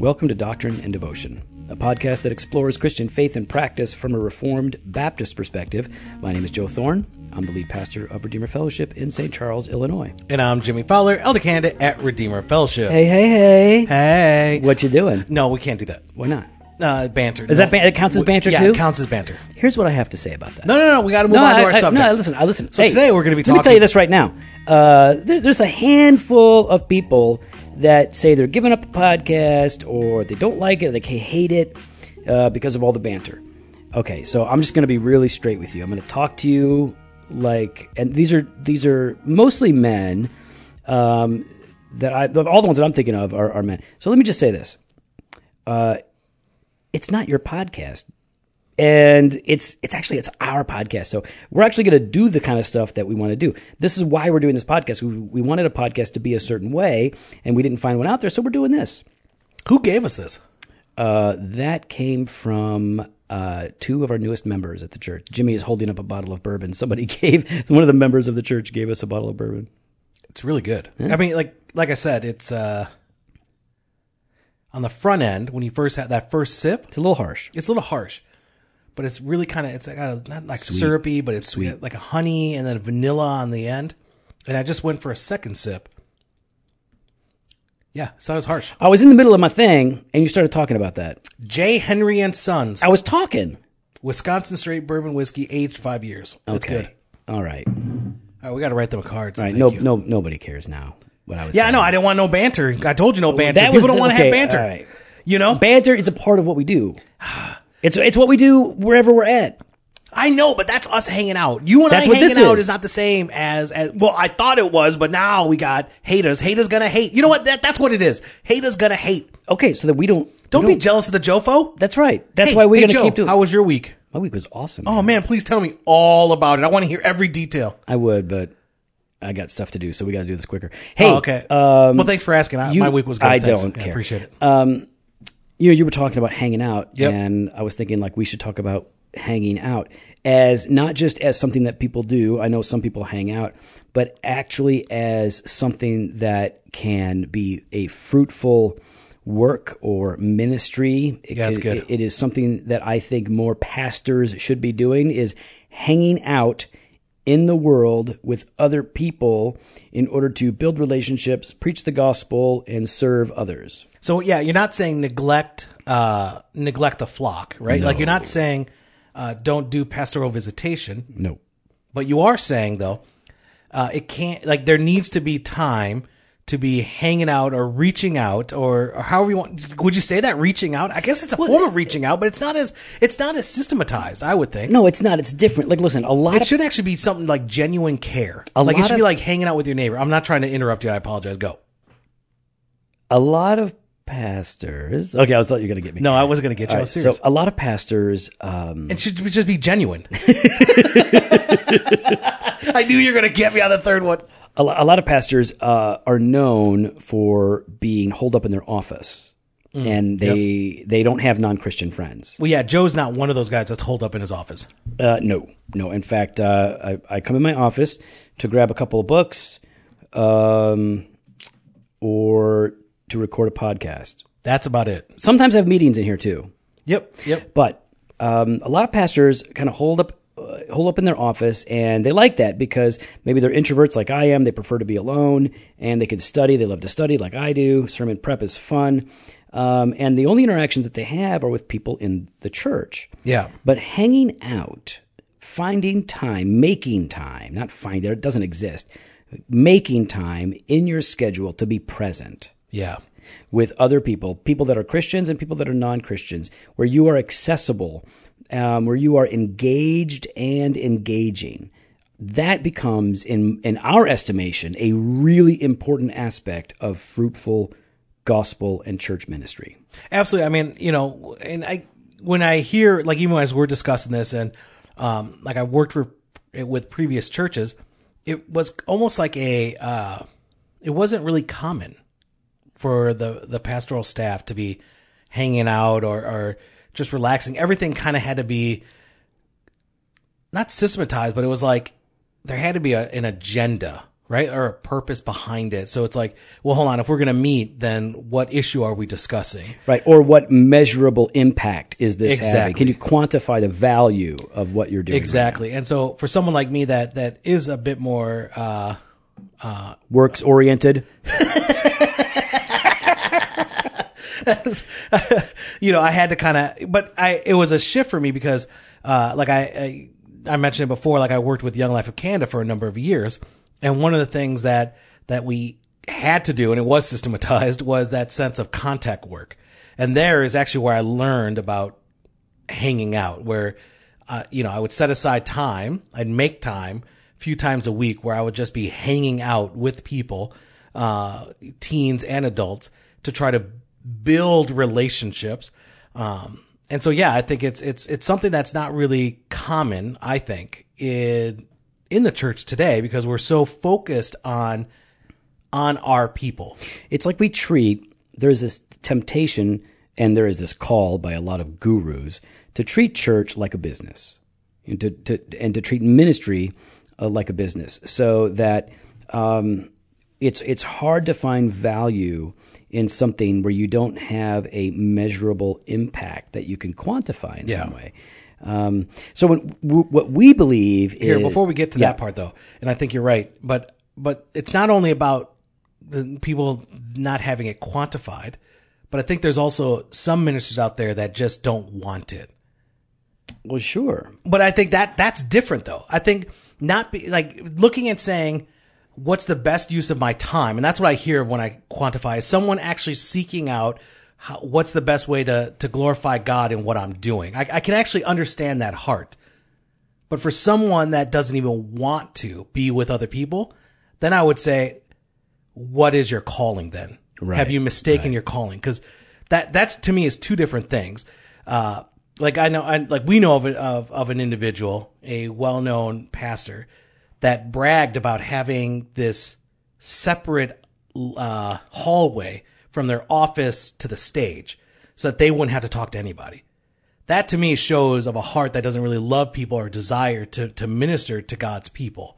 Welcome to Doctrine and Devotion, a podcast that explores Christian faith and practice from a Reformed Baptist perspective. My name is Joe Thorn. I'm the lead pastor of Redeemer Fellowship in St. Charles, Illinois. And I'm Jimmy Fowler, elder candidate at Redeemer Fellowship. Hey, hey, hey. Hey. What you doing? No, we can't do that. Why not? Banter. Is that banter? It counts as banter, too? Yeah, it counts as banter. Here's what I have to say about that. No. We got to move on to our subject. No, listen. So today we're going to be talking... Let me tell you this right now. There's a handful of people that say they're giving up the podcast, or they don't like it, or they hate it because of all the banter. Okay, so I'm just going to be really straight with you. I'm going to talk to you like... And these are mostly men. All the ones that I'm thinking of are men. So let me just say this. It's not your podcast, and it's actually our podcast. So we're actually going to do the kind of stuff that we want to do. This is why we're doing this podcast. We wanted a podcast to be a certain way, and we didn't find one out there, so we're doing this. Who gave us this? That came from two of our newest members at the church. Jimmy is holding up a bottle of bourbon. One of the members of the church gave us a bottle of bourbon. It's really good. Yeah. I mean, like I said, it's... On the front end, when you first had that first sip, it's a little harsh, but it's really kind of, not like sweet, syrupy, but it's sweet, like a honey and then vanilla on the end. And I just went for a second sip. Yeah, it's not as harsh. I was in the middle of my thing, and you started talking about that. J. Henry and Sons. I was talking. Wisconsin straight bourbon whiskey, aged 5 years. That's okay. Good. All right, we got to write them a card. So all right, nobody cares now. I know. I didn't want no banter. I told you no banter. People don't want to have banter. Right. You know, banter is a part of what we do. It's what we do wherever we're at. I know, but that's us hanging out. You and I hanging out is not the same as. Well, I thought it was, but now we got haters. Haters gonna hate. You know what? That's what it is. Haters gonna hate. Okay, so that we don't. Don't be jealous of the Jofo. That's right. That's why we're gonna Joe, keep doing. How was your week? My week was awesome. Man. Oh man, please tell me all about it. I want to hear every detail. I would, but I got stuff to do, so we got to do this quicker. Hey, okay. Well, thanks for asking. My week was good. I appreciate it. You were talking about hanging out, yep. And I was thinking we should talk about hanging out as not just as something that people do. I know some people hang out, but actually as something that can be a fruitful work or ministry. That's good. It is something that I think more pastors should be doing, is hanging out in the world with other people in order to build relationships, preach the gospel, and serve others. So yeah, you're not saying neglect the flock, right? No. You're not saying don't do pastoral visitation. No. But you are saying though, it can't, there needs to be time to be hanging out or reaching out or however you want. Would you say that reaching out? I guess it's a form of reaching out, but it's not as systematized, I would think. No, it's not. It's different. Listen, it should actually be something like genuine care. It should be like hanging out with your neighbor. I'm not trying to interrupt you. I apologize. Go. A lot of pastors. Okay, I thought you were going to get me. No, I wasn't going to get you. Right, I was serious. So a lot of pastors. It should just be genuine. I knew you were going to get me on the third one. A lot of pastors are known for being holed up in their office, and they don't have non-Christian friends. Well, yeah, Joe's not one of those guys that's holed up in his office. No. In fact, I come in my office to grab a couple of books or to record a podcast. That's about it. Sometimes I have meetings in here, too. Yep. But a lot of pastors kind of hold up in their office, and they like that because maybe they're introverts like I am. They prefer to be alone, and they can study. They love to study like I do. Sermon prep is fun. And the only interactions that they have are with people in the church. Yeah. But hanging out, finding time, making time, not finding, it doesn't exist, making time in your schedule to be present. Yeah. With other people that are Christians and people that are non-Christians, where you are accessible, where you are engaged and engaging. That becomes, in our estimation, a really important aspect of fruitful gospel and church ministry. Absolutely. I mean, and when I hear, even as we're discussing this, and I worked with previous churches, it was almost like it wasn't really common for the pastoral staff to be hanging out or just relaxing. Everything kind of had to be not systematized, but it was there had to be an agenda right? Or a purpose behind it. So it's like, well, hold on. If we're going to meet, then what issue are we discussing? Right. Or what measurable impact is this having? Can you quantify the value of what you're doing? Exactly. Right. And so for someone like me that is a bit more, works oriented. You know, I had to it was a shift for me because, I mentioned it before, like I worked with Young Life of Canada for a number of years. And one of the things that we had to do, and it was systematized, was that sense of contact work. And there is actually where I learned about hanging out, where, I would set aside time. I'd make time a few times a week where I would just be hanging out with people, teens and adults, to try to build relationships. And so, yeah, I think it's something that's not really common, I think, in the church today, because we're so focused on our people. It's like we treat, there's this temptation and there is this call by a lot of gurus to treat church like a business and to treat ministry like a business, so that it's hard to find value in something where you don't have a measurable impact that you can quantify in some way. So what we believe is... Here, before we get to that part, though, and I think you're right, but it's not only about the people not having it quantified, but I think there's also some ministers out there that just don't want it. Well, sure. But I think that's different, though. I think looking and saying, what's the best use of my time? And that's what I hear when I quantify, is someone actually seeking out what's the best way to glorify God in what I'm doing. I can actually understand that heart. But for someone that doesn't even want to be with other people, then I would say, what is your calling then? Right. Have you mistaken your calling? Because that's to me is two different things. We know of an individual, a well-known pastor, that bragged about having this separate hallway from their office to the stage so that they wouldn't have to talk to anybody. That to me shows of a heart that doesn't really love people or desire to minister to God's people.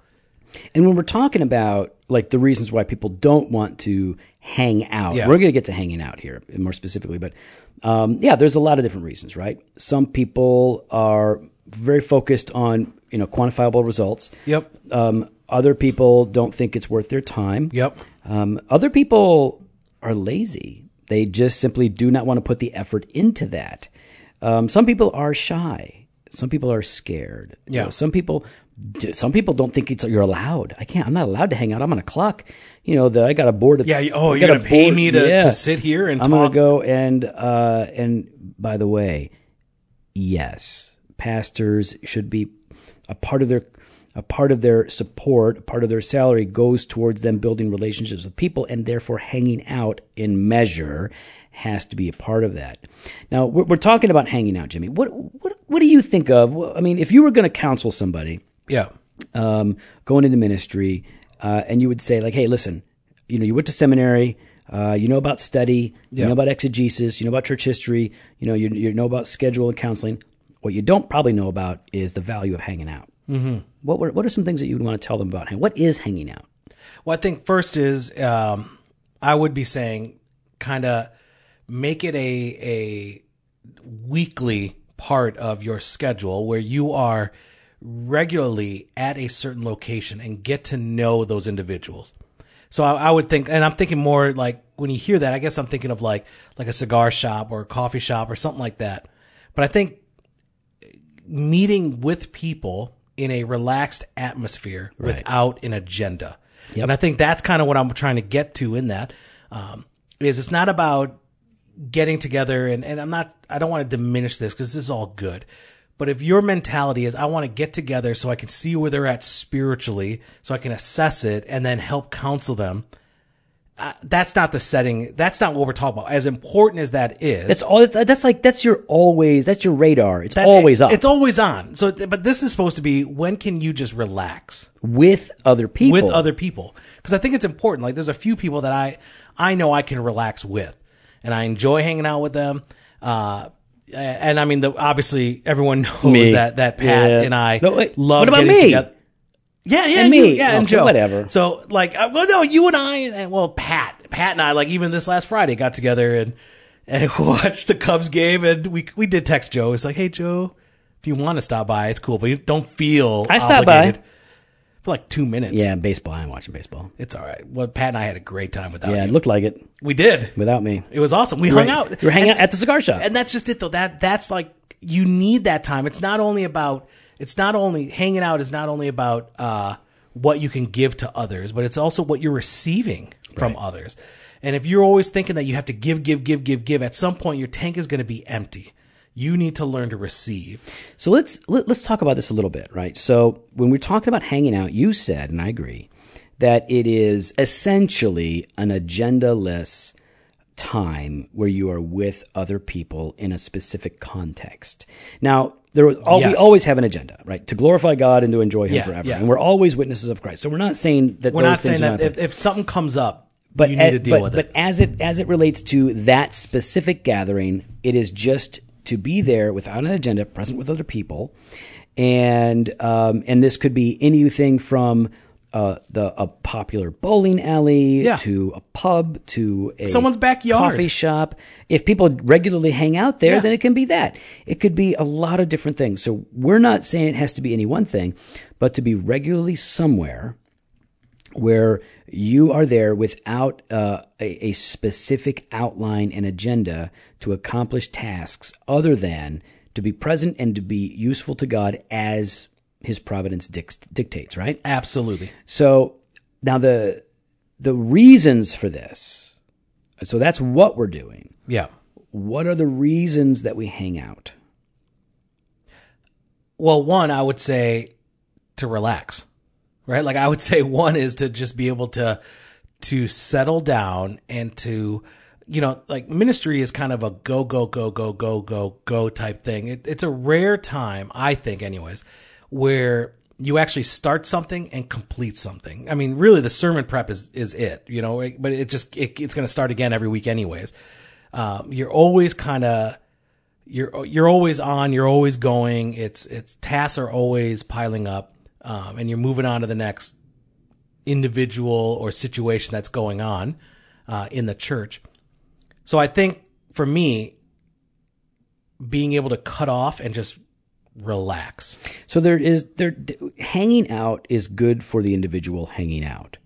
And when we're talking about like the reasons why people don't want to hang out, we're going to get to hanging out here more specifically, but there's a lot of different reasons, right? Some people are very focused on, quantifiable results. Yep. Other people don't think it's worth their time. Yep. Other people are lazy. They just simply do not want to put the effort into that. Some people are shy. Some people are scared. Yeah. Some people don't think you're allowed. I'm not allowed to hang out. I'm on a clock. I got a board. You're going to pay me to sit here and I'm going to go and by the way, yes, pastors should be a part of their support, a part of their salary goes towards them building relationships with people, and therefore hanging out in measure has to be a part of that. Now, we're talking about hanging out, Jimmy. What do you think of? Well, I mean, if you were going to counsel somebody, going into ministry, and you would say like, hey, listen, you went to seminary, you know about study, you know about exegesis, you know about church history, you know about schedule and counseling. What you don't probably know about is the value of hanging out. Mm-hmm. What are some things that you would want to tell them about? What is hanging out? Well, I think first is I would be saying kind of make it a weekly part of your schedule where you are regularly at a certain location and get to know those individuals. So I would think, and I'm thinking more like when you hear that, I guess I'm thinking of like a cigar shop or a coffee shop or something like that. But I think meeting with people in a relaxed atmosphere without an agenda. Yep. And I think that's kind of what I'm trying to get to in that, is it's not about getting together and I don't want to diminish this because this is all good. But if your mentality is I want to get together so I can see where they're at spiritually, so I can assess it and then help counsel them. That's not the setting. That's not what we're talking about. As important as that is, that's your radar. It's always up. It's always on. So, but this is supposed to be, when can you just relax with other people? Because I think it's important. Like, there's a few people that I know I can relax with, and I enjoy hanging out with them. And I mean, obviously everyone knows that Pat and I love getting together. What about me? Yeah, and me. Yeah, okay, and Joe. Whatever. So, like, well, no, you and I, and, well, Pat and I, like, even this last Friday got together and watched the Cubs game, and we did text Joe. It's like, hey, Joe, if you want to stop by, it's cool, but you don't feel obligated. For like 2 minutes. Yeah, baseball. I'm watching baseball. It's all right. Well, Pat and I had a great time without you. Yeah, it looked like it. We did. Without me. It was awesome. We hung out. We were hanging out at the cigar shop. And that's just it, though. That's like, you need that time. Hanging out is not only about what you can give to others, but it's also what you're receiving from others. And if you're always thinking that you have to give, at some point your tank is going to be empty. You need to learn to receive. So let's talk about this a little bit, right? So when we're talking about hanging out, you said, and I agree, that it is essentially an agenda-less time where you are with other people in a specific context. Now, we always have an agenda, right? To glorify God and to enjoy Him forever. Yeah. And we're always witnesses of Christ. So we're not saying that if something comes up, but you need to deal with it. But as it relates to that specific gathering, it is just to be there without an agenda, present with other people, and this could be anything from a popular bowling alley to a pub to someone's backyard, coffee shop. If people regularly hang out there, then it can be that. It could be a lot of different things. So we're not saying it has to be any one thing, but to be regularly somewhere where you are there without a specific outline and agenda to accomplish tasks other than to be present and to be useful to God as His providence dictates, right? Absolutely. So now the reasons for this, so that's what we're doing. Yeah. What are the reasons that we hang out? Well, one, I would say to relax. Right? Like I would say one is to just be able to settle down and to, you know, like ministry is kind of a go type thing. It's a rare time, I think anyways, where you actually start something and complete something. I mean, really the sermon prep is it, you know, but it's going to start again every week anyways. You're always kind of, you're always on, you're always going. It's tasks are always piling up. And you're moving on to the next individual or situation that's going on in the church. So I think for me, being able to cut off and just relax. So hanging out is good for the individual hanging out,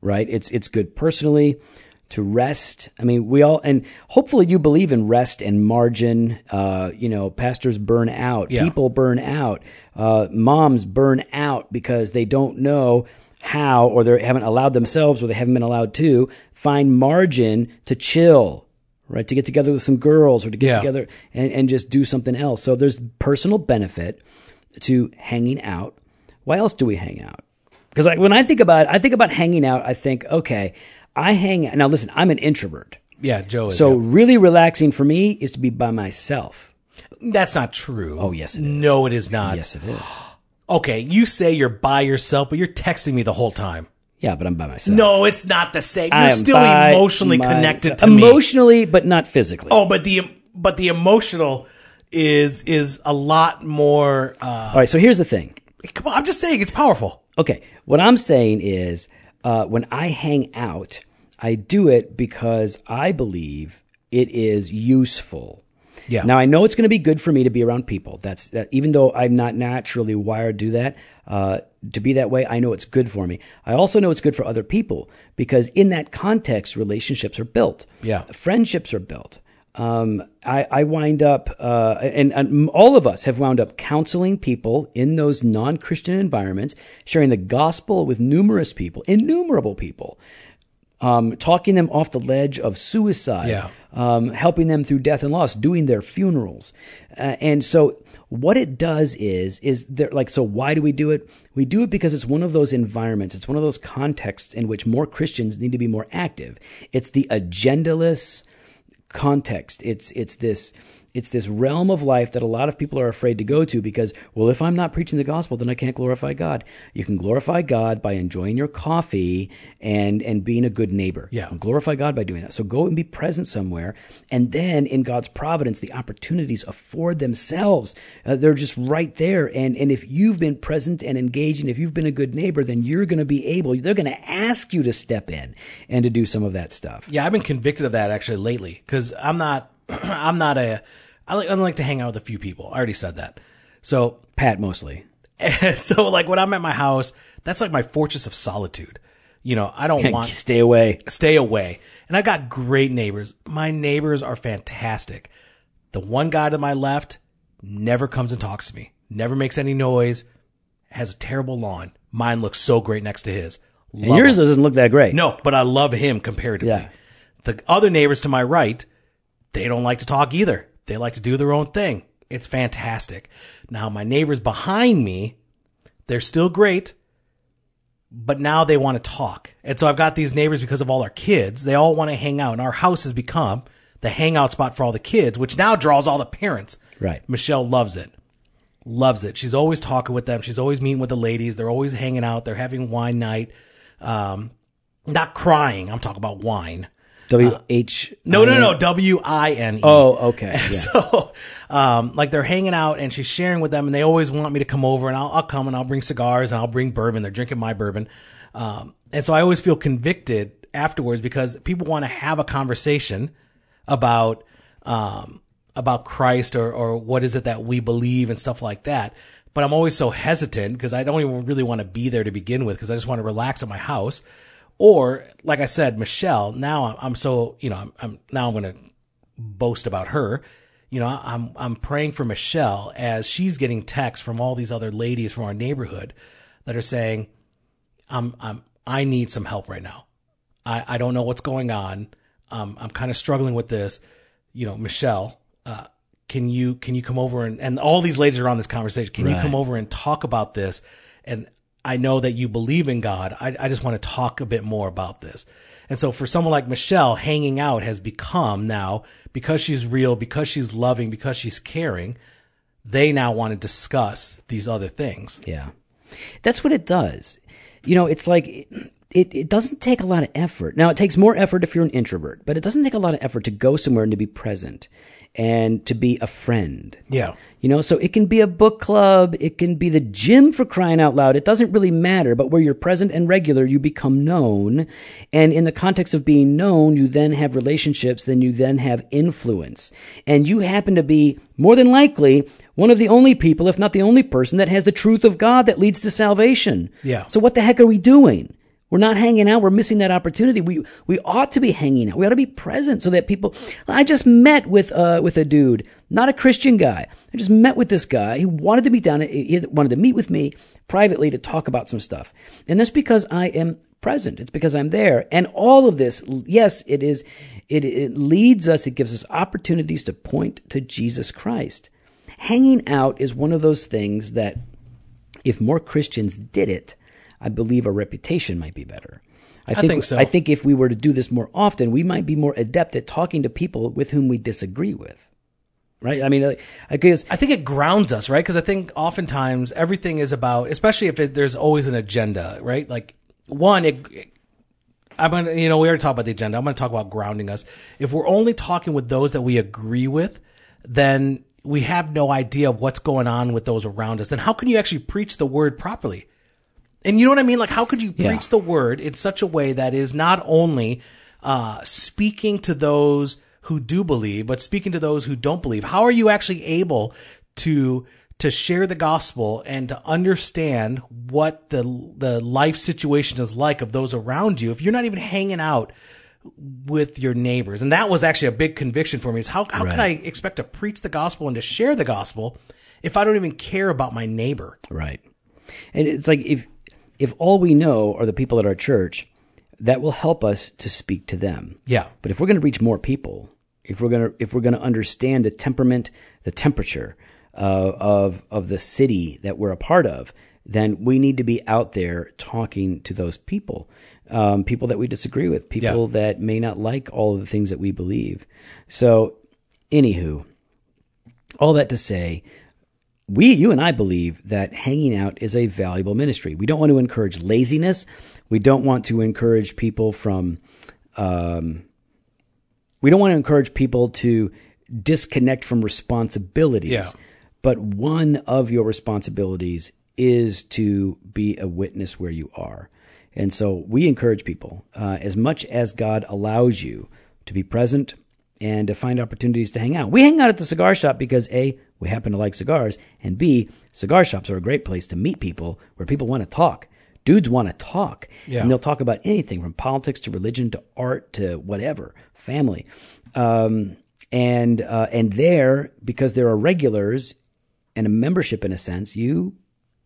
right? It's good personally to rest. I mean, and hopefully you believe in rest and margin. You know, pastors burn out, people burn out, moms burn out because they don't know how, or they haven't allowed themselves, or they haven't been allowed to find margin to chill, right? To get together with some girls or to get together and just do something else. So there's personal benefit to hanging out. Why else do we hang out? Because like when I think about hanging out, I think, okay, I hang out. Now, listen, I'm an introvert. Yeah, Joe is. So really relaxing for me is to be by myself. That's not true. Oh, yes, it is. No, it is not. Yes, it is. Okay, you say you're by yourself, but you're texting me the whole time. Yeah, but I'm by myself. No, it's not the same. You're still emotionally connected to me. Emotionally, but not physically. Oh, but the emotional is a lot more... All right, so here's the thing. Come on, I'm just saying it's powerful. Okay, what I'm saying is when I hang out, I do it because I believe it is useful. Yeah. Now I know it's going to be good for me to be around people. Even though I'm not naturally wired to do that, to be that way, I know it's good for me. I also know it's good for other people because in that context, relationships are built. Yeah. Friendships are built. I wind up, and all of us have wound up counseling people in those non-Christian environments, sharing the gospel with innumerable people, talking them off the ledge of suicide, helping them through death and loss, doing their funerals. And so what it does is they're like, so why do we do it? We do it because it's one of those environments. It's one of those contexts in which more Christians need to be more active. It's the agenda-less context. It's this It's this realm of life that a lot of people are afraid to go to because, well, if I'm not preaching the gospel, then I can't glorify God. You can glorify God by enjoying your coffee and being a good neighbor. Yeah. Glorify God by doing that. So go and be present somewhere. And then in God's providence, the opportunities afford themselves. They're just right there. And if you've been present and engaged, and if you've been a good neighbor, then you're going to be able, they're going to ask you to step in and to do some of that stuff. Yeah, I've been convicted of that actually lately because I like to hang out with a few people. I already said that. So Pat mostly. So like when I'm at my house, that's like my fortress of solitude. You know, I don't want stay away. And I got great neighbors. My neighbors are fantastic. The one guy to my left never comes and talks to me. Never makes any noise. Has a terrible lawn. Mine looks so great next to his. And yours doesn't look that great. No, but I love him comparatively. Yeah. The other neighbors to my right, they don't like to talk either. They like to do their own thing. It's fantastic. Now, my neighbors behind me, they're still great, but now they want to talk. And so I've got these neighbors because of all our kids. They all want to hang out, and our house has become the hangout spot for all the kids, which now draws all the parents. Right. Michelle loves it. Loves it. She's always talking with them. She's always meeting with the ladies. They're always hanging out. They're having wine night. Not crying. I'm talking about wine. W-I-N-E. Oh, okay. Yeah. So, like they're hanging out and she's sharing with them and they always want me to come over and I'll come and I'll bring cigars and I'll bring bourbon. They're drinking my bourbon. And so I always feel convicted afterwards because people want to have a conversation about Christ or what is it that we believe and stuff like that. But I'm always so hesitant because I don't even really want to be there to begin with because I just want to relax at my house. Or, like I said, Michelle, now I'm so, you know, I'm going to boast about her. You know, I'm praying for Michelle as she's getting texts from all these other ladies from our neighborhood that are saying, I need some help right now. I don't know what's going on. I'm kind of struggling with this. You know, Michelle, can you come over and all these ladies are on this conversation. Can you come over and talk about this? And I know that you believe in God. I just want to talk a bit more about this. And so for someone like Michelle, hanging out has become now, because she's real, because she's loving, because she's caring, they now want to discuss these other things. Yeah. That's what it does. You know, it's like it doesn't take a lot of effort. Now, it takes more effort if you're an introvert, but it doesn't take a lot of effort to go somewhere and to be present and to be a friend. Yeah. You know, so it can be a book club. It can be the gym, for crying out loud. It doesn't really matter, but where you're present and regular, you become known. And in the context of being known, you then have relationships, then you then have influence. And you happen to be, more than likely, one of the only people, if not the only person, that has the truth of God that leads to salvation. Yeah. So what the heck are we doing? We're not hanging out. We're missing that opportunity. We ought to be hanging out. We ought to be present so that people. I just met with a dude, not a Christian guy. I just met with this guy. He wanted to be down. He wanted to meet with me privately to talk about some stuff. And that's because I am present. It's because I'm there. And all of this, yes, it is. It leads us. It gives us opportunities to point to Jesus Christ. Hanging out is one of those things that, if more Christians did it, I believe our reputation might be better. I think so. I think if we were to do this more often, we might be more adept at talking to people with whom we disagree with. Right? I mean, I guess. I think it grounds us, right? Because I think oftentimes everything is about, especially if there's always an agenda, right? Like, one, we already talked about the agenda. I'm going to talk about grounding us. If we're only talking with those that we agree with, then we have no idea of what's going on with those around us. Then how can you actually preach the word properly? And you know what I mean? Like, how could you preach the word in such a way that is not only speaking to those who do believe, but speaking to those who don't believe? How are you actually able to share the gospel and to understand what the life situation is like of those around you if you're not even hanging out with your neighbors? And that was actually a big conviction for me, is how can I expect to preach the gospel and to share the gospel if I don't even care about my neighbor? Right. And it's like, if all we know are the people at our church, that will help us to speak to them. Yeah. But if we're going to reach more people, if we're going to understand the temperament, the temperature of the city that we're a part of, then we need to be out there talking to those people, people that we disagree with, people that may not like all of the things that we believe. So, anywho, All that to say, you and I believe that hanging out is a valuable ministry. We don't want to encourage laziness. We don't want to encourage people to disconnect from responsibilities. Yeah. But one of your responsibilities is to be a witness where you are. And so we encourage people, as much as God allows you, to be present and to find opportunities to hang out. We hang out at the cigar shop because A, we happen to like cigars, and B, cigar shops are a great place to meet people where people want to talk. Dudes want to talk, yeah. And they'll talk about anything from politics to religion to art to whatever, family. And there, because there are regulars and a membership in a sense, you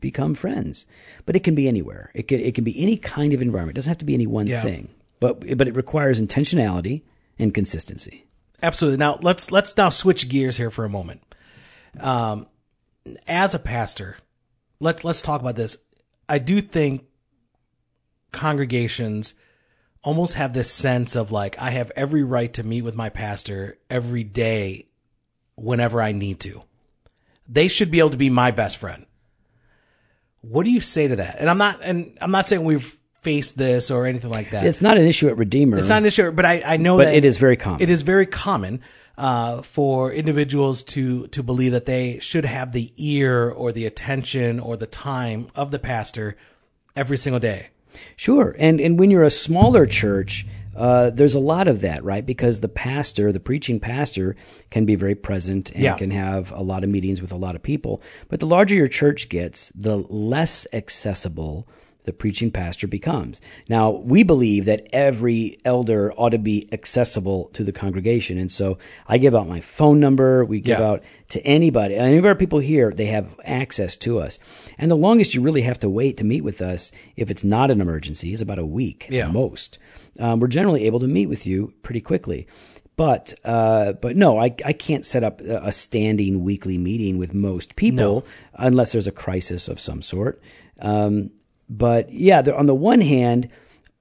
become friends. But it can be anywhere. It can be any kind of environment. It doesn't have to be any one thing. But it requires intentionality and consistency. Absolutely. Now let's now switch gears here for a moment. As a pastor, let's talk about this. I do think congregations almost have this sense of like, I have every right to meet with my pastor every day whenever I need to. They should be able to be my best friend. What do you say to that? And I'm not saying we've faced this or anything like that. It's not an issue at Redeemer. It's not an issue, but I know that it is very common. It is very common for individuals to believe that they should have the ear or the attention or the time of the pastor every single day. Sure. And when you're a smaller church, there's a lot of that, right? Because the preaching pastor can be very present and can have a lot of meetings with a lot of people. But the larger your church gets, the less accessible the preaching pastor becomes. Now, we believe that every elder ought to be accessible to the congregation. And so I give out my phone number. We give out to anybody. Any of our people here, they have access to us. And the longest you really have to wait to meet with us, if it's not an emergency, is about a week at most. We're generally able to meet with you pretty quickly. But no, I can't set up a standing weekly meeting with most people unless there's a crisis of some sort. But yeah, on the one hand,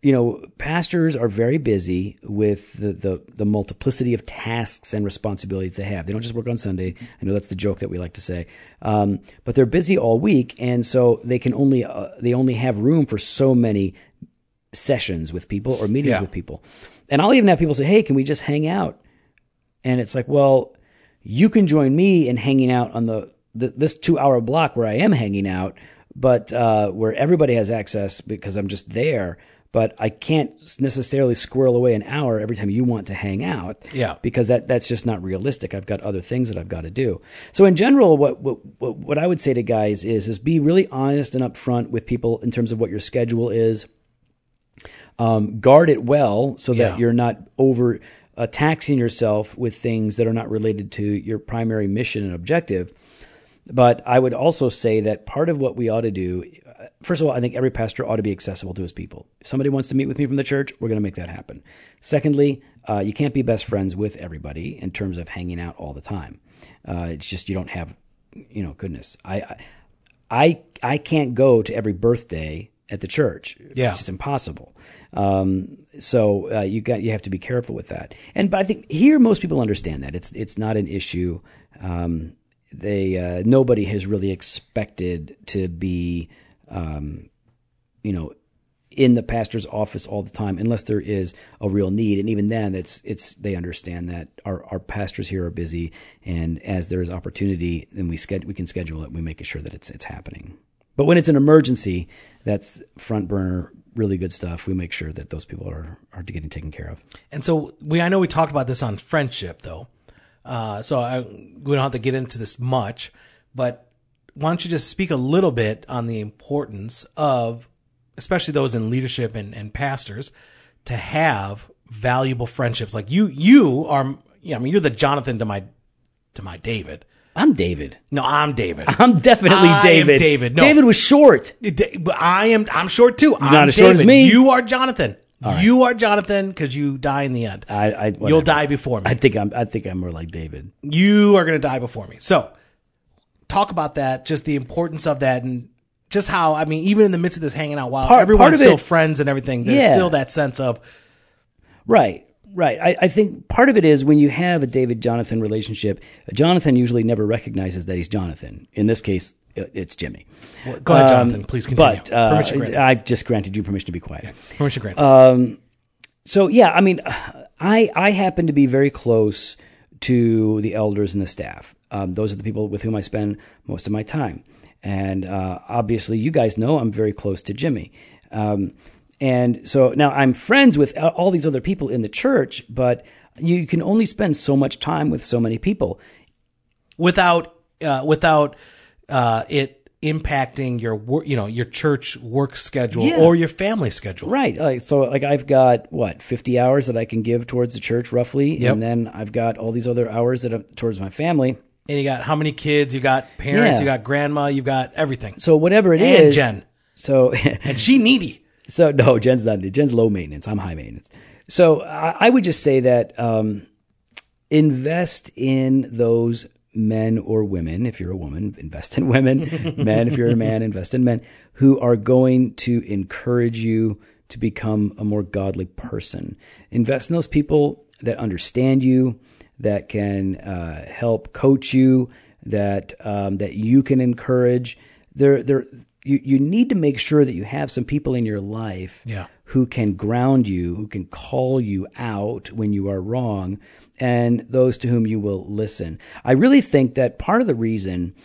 you know, pastors are very busy with the multiplicity of tasks and responsibilities they have. They don't just work on Sunday. I know that's the joke that we like to say. But they're busy all week, and so they can only have room for so many sessions with people or meetings with people. And I'll even have people say, "Hey, can we just hang out?" And it's like, well, you can join me in hanging out on this 2-hour block where I am hanging out, but where everybody has access because I'm just there, but I can't necessarily squirrel away an hour every time you want to hang out because that's just not realistic. I've got other things that I've got to do. So in general, what I would say to guys is be really honest and upfront with people in terms of what your schedule is. Guard it well so that you're not over taxing yourself with things that are not related to your primary mission and objective. But I would also say that part of what we ought to do, first of all, I think every pastor ought to be accessible to his people. If somebody wants to meet with me from the church, we're going to make that happen. Secondly, you can't be best friends with everybody in terms of hanging out all the time. It's just you don't have, you know, goodness. I can't go to every birthday at the church. Yeah. It's just impossible. So you have to be careful with that. But I think here most people understand that it's not an issue. Nobody has really expected to be, in the pastor's office all the time, unless there is a real need. And even then, they understand that our pastors here are busy, and as there is opportunity, then we can schedule it. We make sure that it's happening. But when it's an emergency, that's front burner, really good stuff. We make sure that those people are getting taken care of. And so I know we talked about this on friendship, though. So we don't have to get into this much, but why don't you just speak a little bit on the importance of, especially those in leadership and pastors, to have valuable friendships. Like you are, you're the Jonathan to my David. I'm David. No, I'm David. I'm definitely David. I am David. No. David was short. I'm short too. Not I'm as David. Short as me. You are Jonathan. Right. You are Jonathan because you die in the end. You'll die before me. I think I'm more like David. You are going to die before me. So talk about that, just the importance of that, and just how, I mean, even in the midst of this hanging out, while everyone's still friends and everything, there's still that sense of... Right. Right. I think part of it is when you have a David-Jonathan relationship, Jonathan usually never recognizes that he's Jonathan. In this case, it's Jimmy. Well, go ahead, Jonathan. Please continue. But, permission granted. I've just granted you permission to be quiet. Yeah. Permission granted. So, yeah, I mean, I happen to be very close to the elders and the staff. Those are the people with whom I spend most of my time. And obviously, you guys know I'm very close to Jimmy. And so now I'm friends with all these other people in the church, but you can only spend so much time with so many people without it impacting your work, you know, your church work schedule or your family schedule. Right. So I've got 50 hours that I can give towards the church roughly. Yep. And then I've got all these other hours that are towards my family. And you got how many kids? You got parents, you got grandma, you got everything. So whatever it is. And Jen. So and she needy. So no, Jen's not. Jen's low maintenance. I'm high maintenance. So I would just say that invest in those men or women. If you're a woman, invest in women. Men, if you're a man, invest in men who are going to encourage you to become a more godly person. Invest in those people that understand you, that can help coach you, that you can encourage. You need to make sure that you have some people in your life who can ground you, who can call you out when you are wrong, and those to whom you will listen. I really think that part of the reason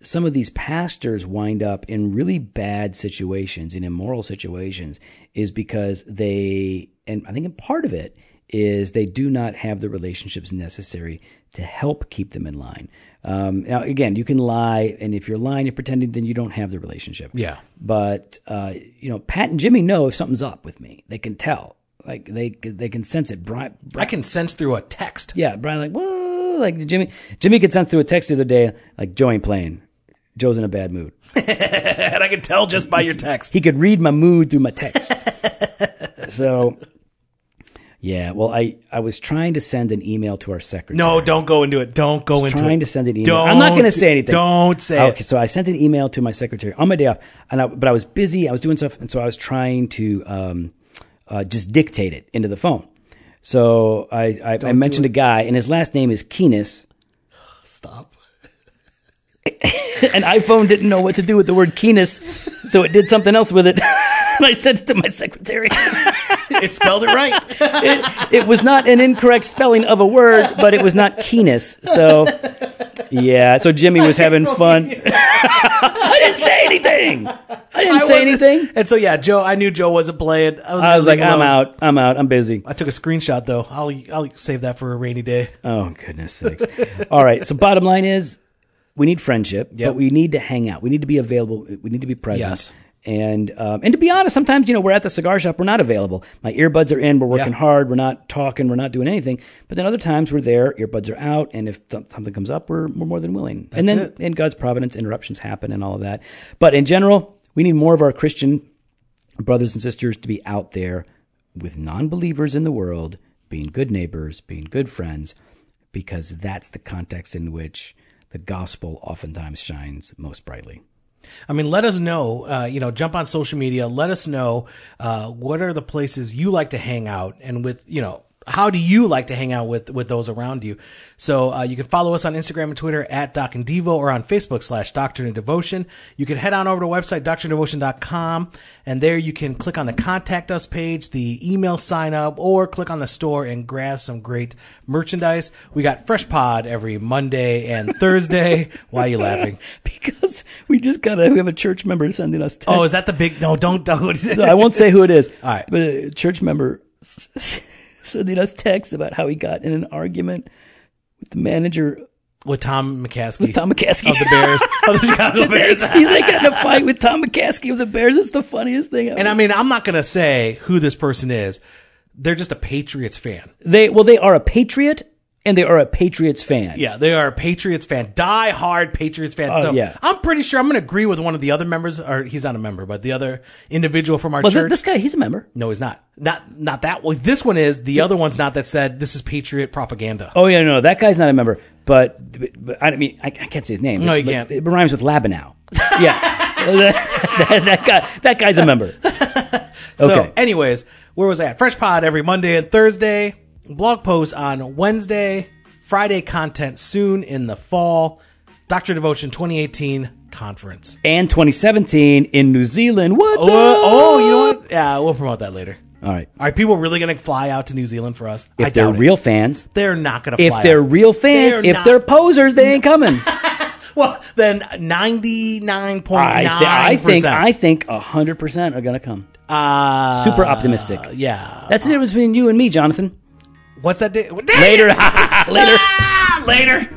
some of these pastors wind up in really bad situations, in immoral situations, is because they, and I think part of it is they do not have the relationships necessary to help keep them in line. Now, again, you can lie, and if you're lying, you're pretending, then you don't have the relationship. Yeah. But, Pat and Jimmy know if something's up with me. They can tell. Like, they can sense it. Brian, I can sense through a text. Yeah, Brian, like, whoa, like, Jimmy could sense through a text the other day, like, Joe ain't playing. Joe's in a bad mood. And I could tell just by your text. He could read my mood through my text. So... Yeah, well, I was trying to send an email to our secretary. No, don't go into it. Don't go into it. I was trying to send an email. I'm not going to say anything. Don't say it. Okay, so I sent an email to my secretary on my day off, but I was busy. I was doing stuff, and so I was trying to just dictate it into the phone. So I mentioned a guy, and his last name is Keenis. Stop. And iPhone didn't know what to do with the word Keenis, so it did something else with it. And I sent it to my secretary. It spelled it right. It was not an incorrect spelling of a word, but it was not Keenis. So, yeah. So Jimmy was having fun. I didn't say anything. And so, yeah, Joe, I knew Joe wasn't playing. I was like, I'm out. I'm busy. I took a screenshot, though. I'll save that for a rainy day. Oh, goodness sakes. All right. So bottom line is we need friendship, but we need to hang out. We need to be available. We need to be present. Yes. And to be honest, sometimes, we're at the cigar shop, we're not available. My earbuds are in, we're working hard, we're not talking, we're not doing anything. But then other times we're there, earbuds are out, and if something comes up, we're more than willing. That's and then it. In God's providence, interruptions happen and all of that. But in general, we need more of our Christian brothers and sisters to be out there with non-believers in the world, being good neighbors, being good friends, because that's the context in which the gospel oftentimes shines most brightly. I mean, let us know, jump on social media. Let us know, what are the places you like to hang out and with, how do you like to hang out with those around you? So, you can follow us on Instagram and Twitter at Doc and Devo or on Facebook / Doctrine and Devotion. You can head on over to our website, doctrineanddevotion.com, and there you can click on the Contact Us page, the email sign up, or click on the store and grab some great merchandise. We got Fresh Pod every Monday and Thursday. Why are you laughing? Because we have a church member sending us texts. Oh, is that the big, no, don't. I won't say who it is. All right. But a church member. So they just text about how he got in an argument with the manager. With Tom McCaskey. Of the Bears. Of the Chicago Bears. He's like in a fight with Tom McCaskey of the Bears. It's the funniest thing ever. And I mean, I'm not going to say who this person is. They're just a Patriots fan. They are a Patriot and they are a Patriots fan. Yeah, they are a Patriots fan. Die hard Patriots fan. So yeah. I'm pretty sure I'm going to agree with one of the other members, or he's not a member, but the other individual from our church. This guy, he's a member. No, he's not. Not that one. Well, this one is. The other one's not. That said, this is Patriot propaganda. Oh yeah, no, that guy's not a member. But I mean, I can't say his name. No, you can't. It rhymes with Labanow. Yeah, that guy's a member. Okay. So, anyways, where was I at? Fresh Pod every Monday and Thursday. blog posts on Wednesday, Friday content soon in the fall, Doctrine and Devotion 2018 conference. And 2017 in New Zealand. What's up? Oh, you know what? Yeah, we'll promote that later. All right. Are people really going to fly out to New Zealand for us? If they're real fans. They're not going to fly out. If they're real fans, if they're posers, they ain't coming. Well, then 99.9%. I think 100% are going to come. Super optimistic. Yeah. That's the difference between you and me, Jonathan. What's that? Later. Later.